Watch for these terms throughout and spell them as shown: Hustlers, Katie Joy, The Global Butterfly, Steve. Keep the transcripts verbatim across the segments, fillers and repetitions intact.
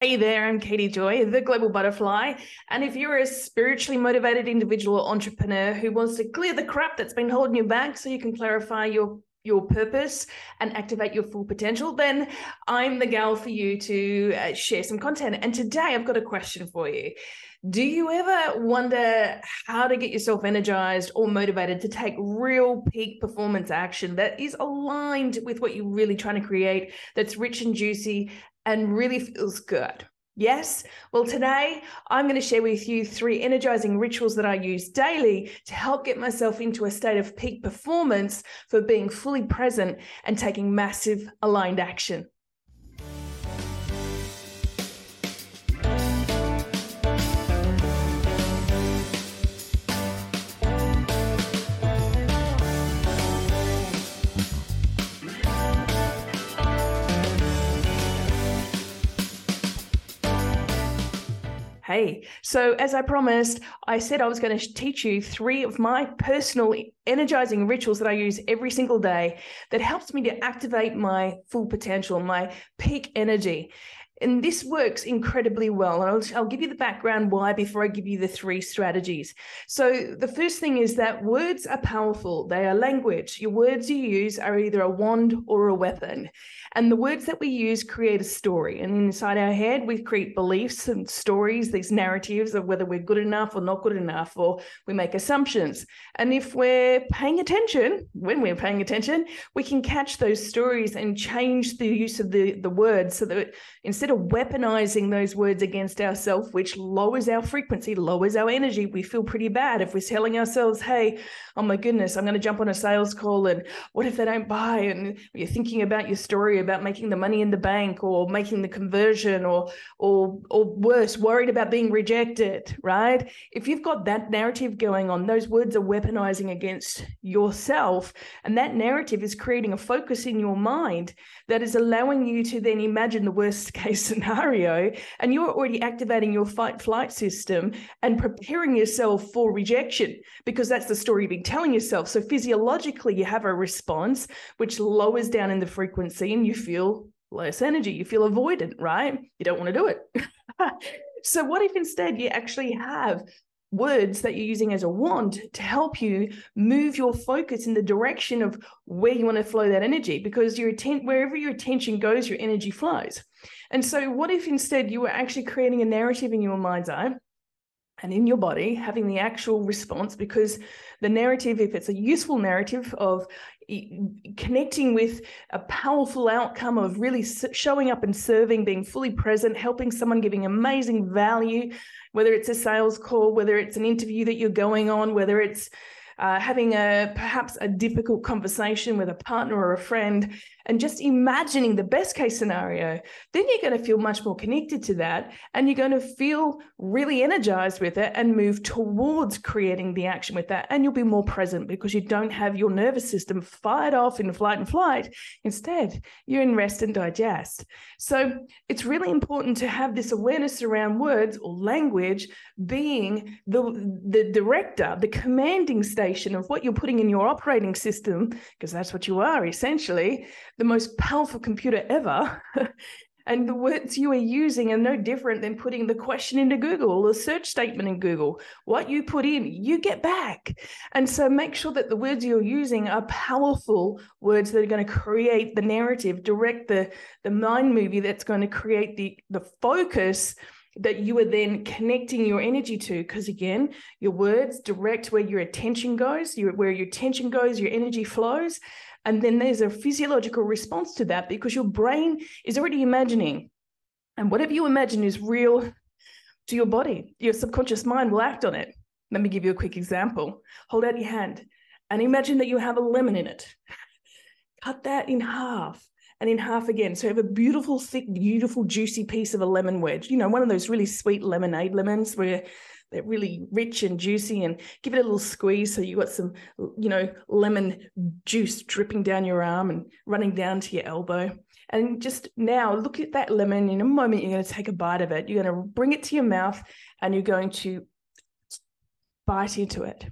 Hey there, I'm Katie Joy, The Global Butterfly. And if you're a spiritually motivated individual or entrepreneur who wants to clear the crap that's been holding you back so you can clarify your, your purpose and activate your full potential, then I'm the gal for you to uh, share some content. And today I've got a question for you. Do you ever wonder how to get yourself energized or motivated to take real peak performance action that is aligned with what you're really trying to create, that's rich and juicy, and really feels good? Yes? Well, today I'm going to share with you three energizing rituals that I use daily to help get myself into a state of peak performance for being fully present and taking massive aligned action. Hey, so as I promised, I said I was going to teach you three of my personal energizing rituals that I use every single day that helps me to activate my full potential, my peak energy. And this works incredibly well. And I'll, I'll give you the background why before I give you the three strategies. So the first thing is that words are powerful. They are language. Your words you use are either a wand or a weapon. And the words that we use create a story. And inside our head, we create beliefs and stories, these narratives of whether we're good enough or not good enough, or we make assumptions. And if we're paying attention, when we're paying attention, we can catch those stories and change the use of the, the words so that instead of weaponizing those words against ourselves, which lowers our frequency, lowers our energy. We feel pretty bad if we're telling ourselves, hey, oh my goodness, I'm going to jump on a sales call and what if they don't buy? And you're thinking about your story about making the money in the bank or making the conversion or, or, or worse, worried about being rejected, right? If you've got that narrative going on, those words are weaponizing against yourself. And that narrative is creating a focus in your mind that is allowing you to then imagine the worst case scenario, and you're already activating your fight flight system and preparing yourself for rejection because that's the story you've been telling yourself. So physiologically, you have a response which lowers down in the frequency and you feel less energy. You feel avoidant, right? You don't want to do it. So what if instead you actually have words that you're using as a wand to help you move your focus in the direction of where you want to flow that energy? Because your atten- wherever your attention goes, your energy flows. And so what if instead you were actually creating a narrative in your mind's eye and in your body, having the actual response? Because the narrative, if it's a useful narrative of connecting with a powerful outcome of really showing up and serving, being fully present, helping someone, giving amazing value, whether it's a sales call, whether it's an interview that you're going on, whether it's Uh, having a perhaps a difficult conversation with a partner or a friend, and just imagining the best case scenario, then you're going to feel much more connected to that and you're going to feel really energized with it and move towards creating the action with that. And you'll be more present because you don't have your nervous system fired off in flight and flight. Instead, you're in rest and digest. So it's really important to have this awareness around words or language being the, the director, the commanding state of what you're putting in your operating system, because that's what you are essentially, the most powerful computer ever. And the words you are using are no different than putting the question into Google or the search statement in Google. What you put in, you get back. And so make sure that the words you're using are powerful words that are going to create the narrative, direct the, the mind movie that's going to create the, the focus that you are then connecting your energy to. Because again, your words direct where your attention goes, your, where your attention goes, your energy flows. And then there's a physiological response to that because your brain is already imagining. And whatever you imagine is real to your body. Your subconscious mind will act on it. Let me give you a quick example. Hold out your hand and imagine that you have a lemon in it. Cut that in half. And in half again. So you have a beautiful, thick, beautiful, juicy piece of a lemon wedge. You know, one of those really sweet lemonade lemons where they're really rich and juicy, and give it a little squeeze so you've got some, you know, lemon juice dripping down your arm and running down to your elbow. And just now look at that lemon. In a moment, you're going to take a bite of it. You're going to bring it to your mouth and you're going to bite into it.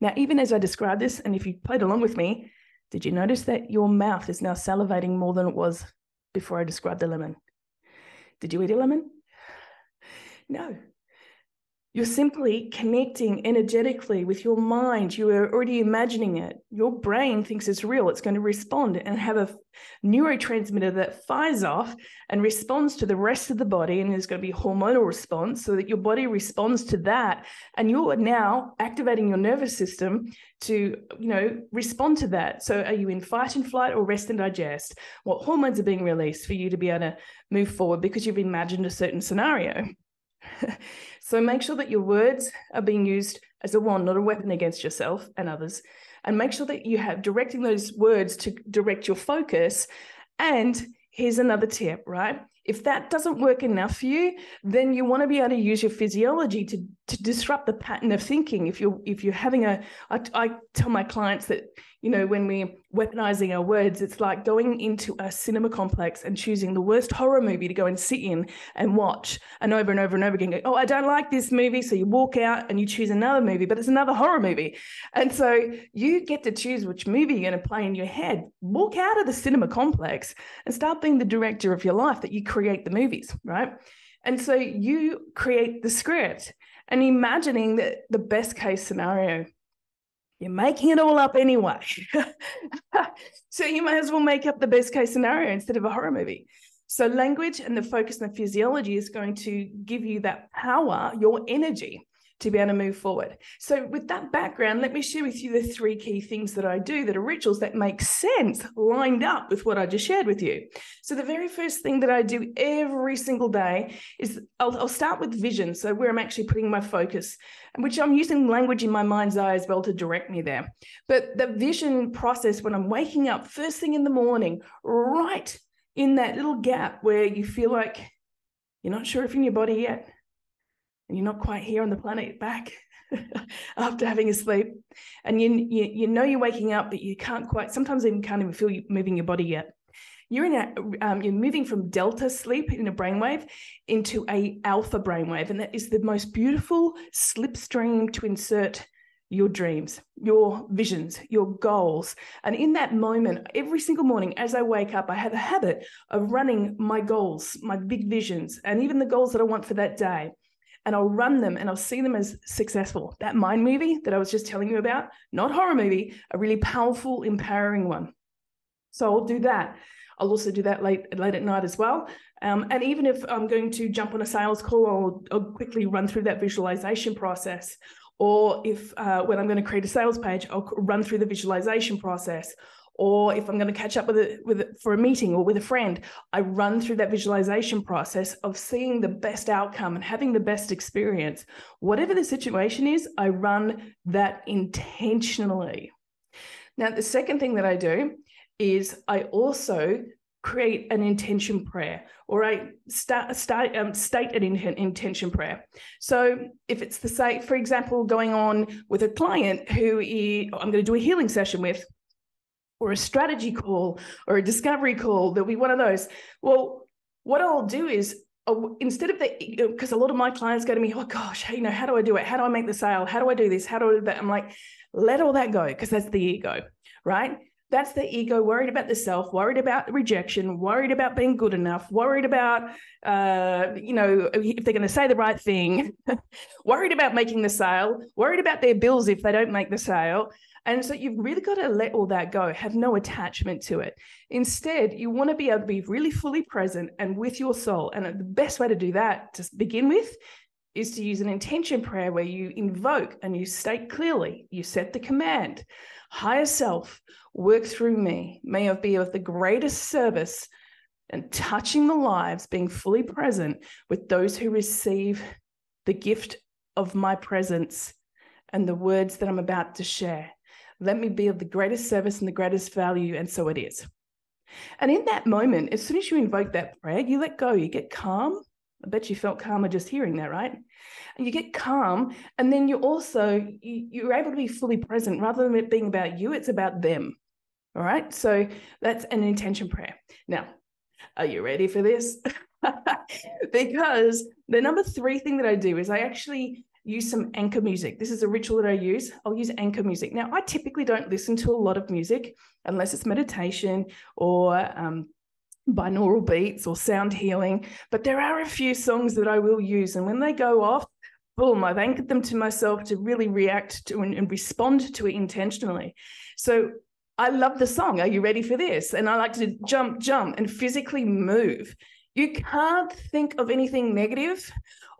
Now, even as I describe this, and if you played along with me, did you notice that your mouth is now salivating more than it was before I described the lemon? Did you eat a lemon? No. You're simply connecting energetically with your mind. You are already imagining it. Your brain thinks it's real. It's going to respond and have a neurotransmitter that fires off and responds to the rest of the body. And there's going to be hormonal response so that your body responds to that. And you're now activating your nervous system to, you know, respond to that. So are you in fight and flight or rest and digest? What hormones are being released for you to be able to move forward because you've imagined a certain scenario? So make sure that your words are being used as a wand, not a weapon against yourself and others. And make sure that you have directing those words to direct your focus. And here's another tip, right? If that doesn't work enough for you, then you want to be able to use your physiology to, to disrupt the pattern of thinking. If you're, if you're having a, I, I tell my clients that, you know, when we're weaponizing our words, it's like going into a cinema complex and choosing the worst horror movie to go and sit in and watch, and over and over and over again, go, oh, I don't like this movie. So you walk out and you choose another movie, but it's another horror movie. And so you get to choose which movie you're going to play in your head. Walk out of the cinema complex and start being the director of your life that you create the movies, right? And so you create the script and imagining that the best case scenario, you're making it all up anyway. So you might as well make up the best case scenario instead of a horror movie. So language and the focus and the physiology is going to give you that power, your energy, to be able to move forward. So with that background, let me share with you the three key things that I do that are rituals that make sense lined up with what I just shared with you. So the very first thing that I do every single day is I'll, I'll start with vision. So where I'm actually putting my focus, which I'm using language in my mind's eye as well to direct me there. But the vision process, when I'm waking up first thing in the morning, right in that little gap where you feel like you're not sure if in your body yet, and you're not quite here on the planet back after having a sleep, and you, you you know you're waking up, but you can't quite, sometimes even can't even feel you moving your body yet. You're in a um, you're moving from delta sleep in a brainwave into a alpha brainwave, and that is the most beautiful slipstream to insert your dreams, your visions, your goals. And in that moment, every single morning as I wake up, I have a habit of running my goals, my big visions, and even the goals that I want for that day. And I'll run them and I'll see them as successful. That mind movie that I was just telling you about, not horror movie, a really powerful, empowering one. So I'll do that. I'll also do that late, late at night as well. Um, and even if I'm going to jump on a sales call, I'll, I'll quickly run through that visualization process. Or if uh, when I'm going to create a sales page, I'll run through the visualization process. Or if I'm going to catch up with a, with a, for a meeting or with a friend, I run through that visualization process of seeing the best outcome and having the best experience. Whatever the situation is, I run that intentionally. Now, the second thing that I do is I also create an intention prayer, or I start, start, um, state an in- intention prayer. So if it's the say, for example, going on with a client who is, I'm going to do a healing session with, or a strategy call or a discovery call, there'll be one of those. Well, what I'll do is I'll, instead of the, because a lot of my clients go to me, oh gosh, you know, how do I do it? How do I make the sale? How do I do this? How do I do that? I'm like, let all that go, because that's the ego, right? That's the ego, worried about the self, worried about rejection, worried about being good enough, worried about, uh, you know, if they're going to say the right thing, worried about making the sale, worried about their bills if they don't make the sale. And so you've really got to let all that go, have no attachment to it. Instead, you want to be able to be really fully present and with your soul. And the best way to do that to begin with is to use an intention prayer where you invoke and you state clearly, you set the command, higher self, work through me. May I be of the greatest service and touching the lives, being fully present with those who receive the gift of my presence and the words that I'm about to share. Let me be of the greatest service and the greatest value, and so it is. And in that moment, as soon as you invoke that prayer, you let go, you get calm. I bet you felt calmer just hearing that, right? And you get calm, and then you also, you, you're able to be fully present. Rather than it being about you, it's about them, all right? So that's an intention prayer. Now, are you ready for this? Because the number three thing that I do is I actually use some anchor music. This is a ritual that I use. I'll use anchor music. Now, I typically don't listen to a lot of music unless it's meditation or um, binaural beats or sound healing, but there are a few songs that I will use, and when they go off, boom, I've anchored them to myself to really react to and, and respond to it intentionally. So I love the song, are you ready for this? And I like to jump, jump and physically move. You can't think of anything negative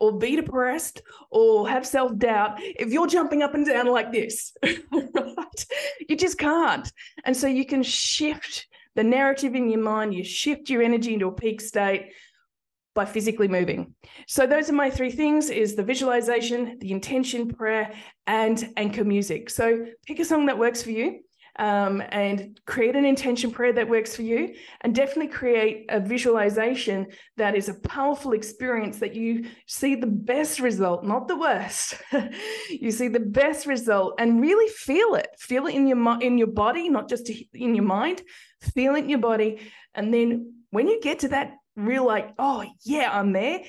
or be depressed or have self-doubt if you're jumping up and down like this, right? You just can't. And so you can shift the narrative in your mind, you shift your energy into a peak state by physically moving. So those are my three things, is the visualization, the intention, prayer, and anchor music. So pick a song that works for you, um, and create an intention prayer that works for you, and definitely create a visualization that is a powerful experience that you see the best result, not the worst. You see the best result and really feel it. Feel it in your, in your body, not just in your mind. Feel it in your body. And then when you get to that real, like, oh yeah, I'm there,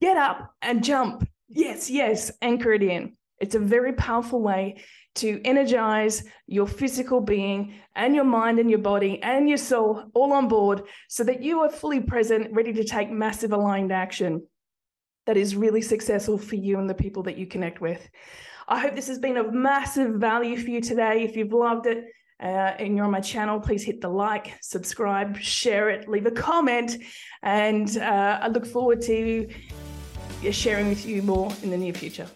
get up and jump. Yes, yes, anchor it in. It's a very powerful way to energize your physical being and your mind and your body and your soul all on board so that you are fully present, ready to take massive aligned action that is really successful for you and the people that you connect with. I hope this has been of massive value for you today. If you've loved it, Uh, and you're on my channel, please hit the like, subscribe, share it, leave a comment, and uh, I look forward to sharing with you more in the near future.